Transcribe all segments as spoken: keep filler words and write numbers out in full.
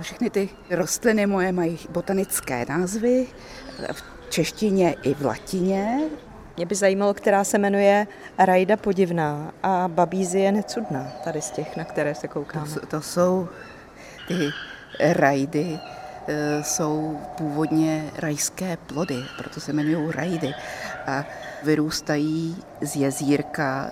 Všechny ty rostliny moje mají botanické názvy v češtině i v latině. Mě by zajímalo, která se jmenuje Rajda podivná a Babízie necudná, tady z těch, na které se koukáme. To, to jsou ty rajdy, jsou původně rajské plody, proto se jmenují rajdy. A vyrůstají z jezírka,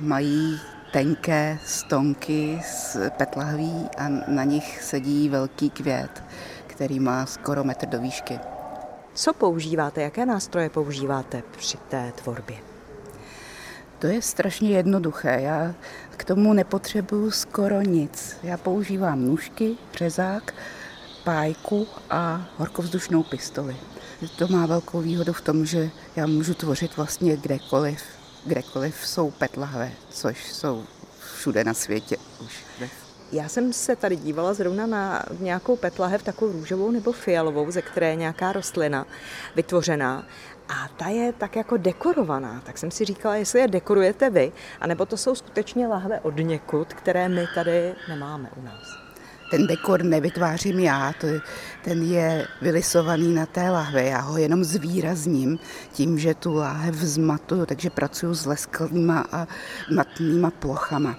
mají tenké stonky z petlahví a na nich sedí velký květ, který má skoro metr do výšky. Co používáte, jaké nástroje používáte při té tvorbě? To je strašně jednoduché, já k tomu nepotřebuju skoro nic. Já používám nůžky, řezák, pájku a horkovzdušnou pistoli. To má velkou výhodu v tom, že já můžu tvořit vlastně kdekoliv. Kdekoliv jsou petlahve, což jsou všude na světě už. Já jsem se tady dívala zrovna na nějakou petlahev, takovou růžovou nebo fialovou, ze které je nějaká rostlina vytvořená. A ta je tak jako dekorovaná. Tak jsem si říkala, jestli je dekorujete vy, anebo to jsou skutečně lahve od někud, které my tady nemáme u nás. Ten dekor nevytvářím já, to, ten je vylisovaný na té lahve, já ho jenom zvýrazním tím, že tu láhev zmatuju, takže pracuju s lesklýma a matnýma plochama.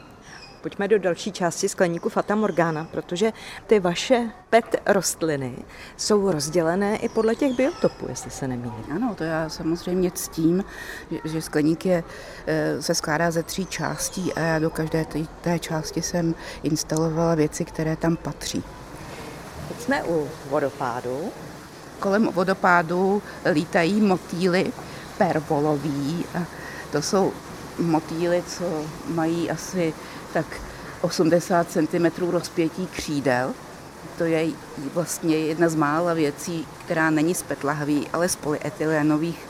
Pojďme do další části skleníku Fata Morgana, protože ty vaše pet rostliny jsou rozdělené i podle těch biotopů, jestli se nemýlím. Ano, to já samozřejmě ctím, že skleník je, se skládá ze tří částí a já do každé té části jsem instalovala věci, které tam patří. Teď jsme u vodopádu. Kolem vodopádu lítají motýly pervoloví. To jsou motýly, co mají asi tak osmdesát centimetrů rozpětí křídel. To je vlastně jedna z mála věcí, která není z petlahví, ale z polyetylenových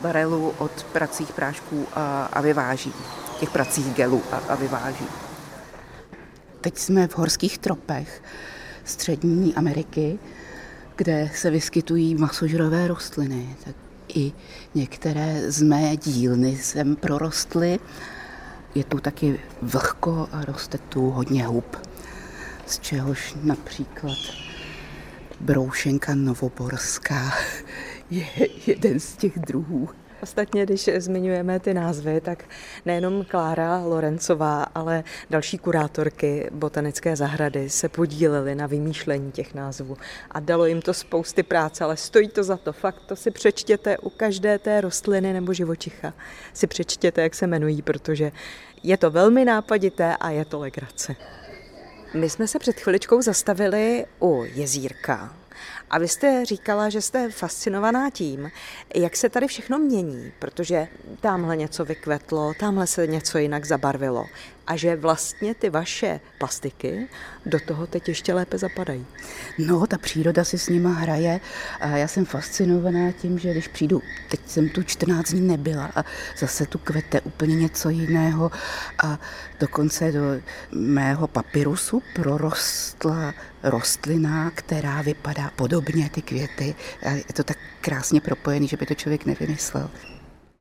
barelů od pracích prášků a, a vyváží. Těch pracích gelů a, a vyváží. Teď jsme v horských tropech Střední Ameriky, kde se vyskytují masožrové rostliny. Tak i některé z mé dílny sem prorostly. Je tu taky vlhko a roste tu hodně hub, z čehož například Broušenka novoborská je jeden z těch druhů. Ostatně, když zmiňujeme ty názvy, tak nejenom Klára Lorencová, ale další kurátorky botanické zahrady se podílely na vymýšlení těch názvů. A dalo jim to spousty práce, ale stojí to za to. Fakt to si přečtěte u každé té rostliny nebo živočicha. Si přečtěte, jak se jmenují, protože je to velmi nápadité a je to legrace. My jsme se před chviličkou zastavili u jezírka. A vy jste říkala, že jste fascinovaná tím, jak se tady všechno mění, protože tamhle něco vykvetlo, tamhle se něco jinak zabarvilo a že vlastně ty vaše plastiky do toho teď ještě lépe zapadají. No, ta příroda si s nima hraje a já jsem fascinovaná tím, že když přijdu, teď jsem tu čtrnáct dní nebyla a zase tu kvete úplně něco jiného a dokonce do mého papirusu prorostla rostlina, která vypadá podobně ty květy. Je to tak krásně propojený, že by to člověk nevymyslel.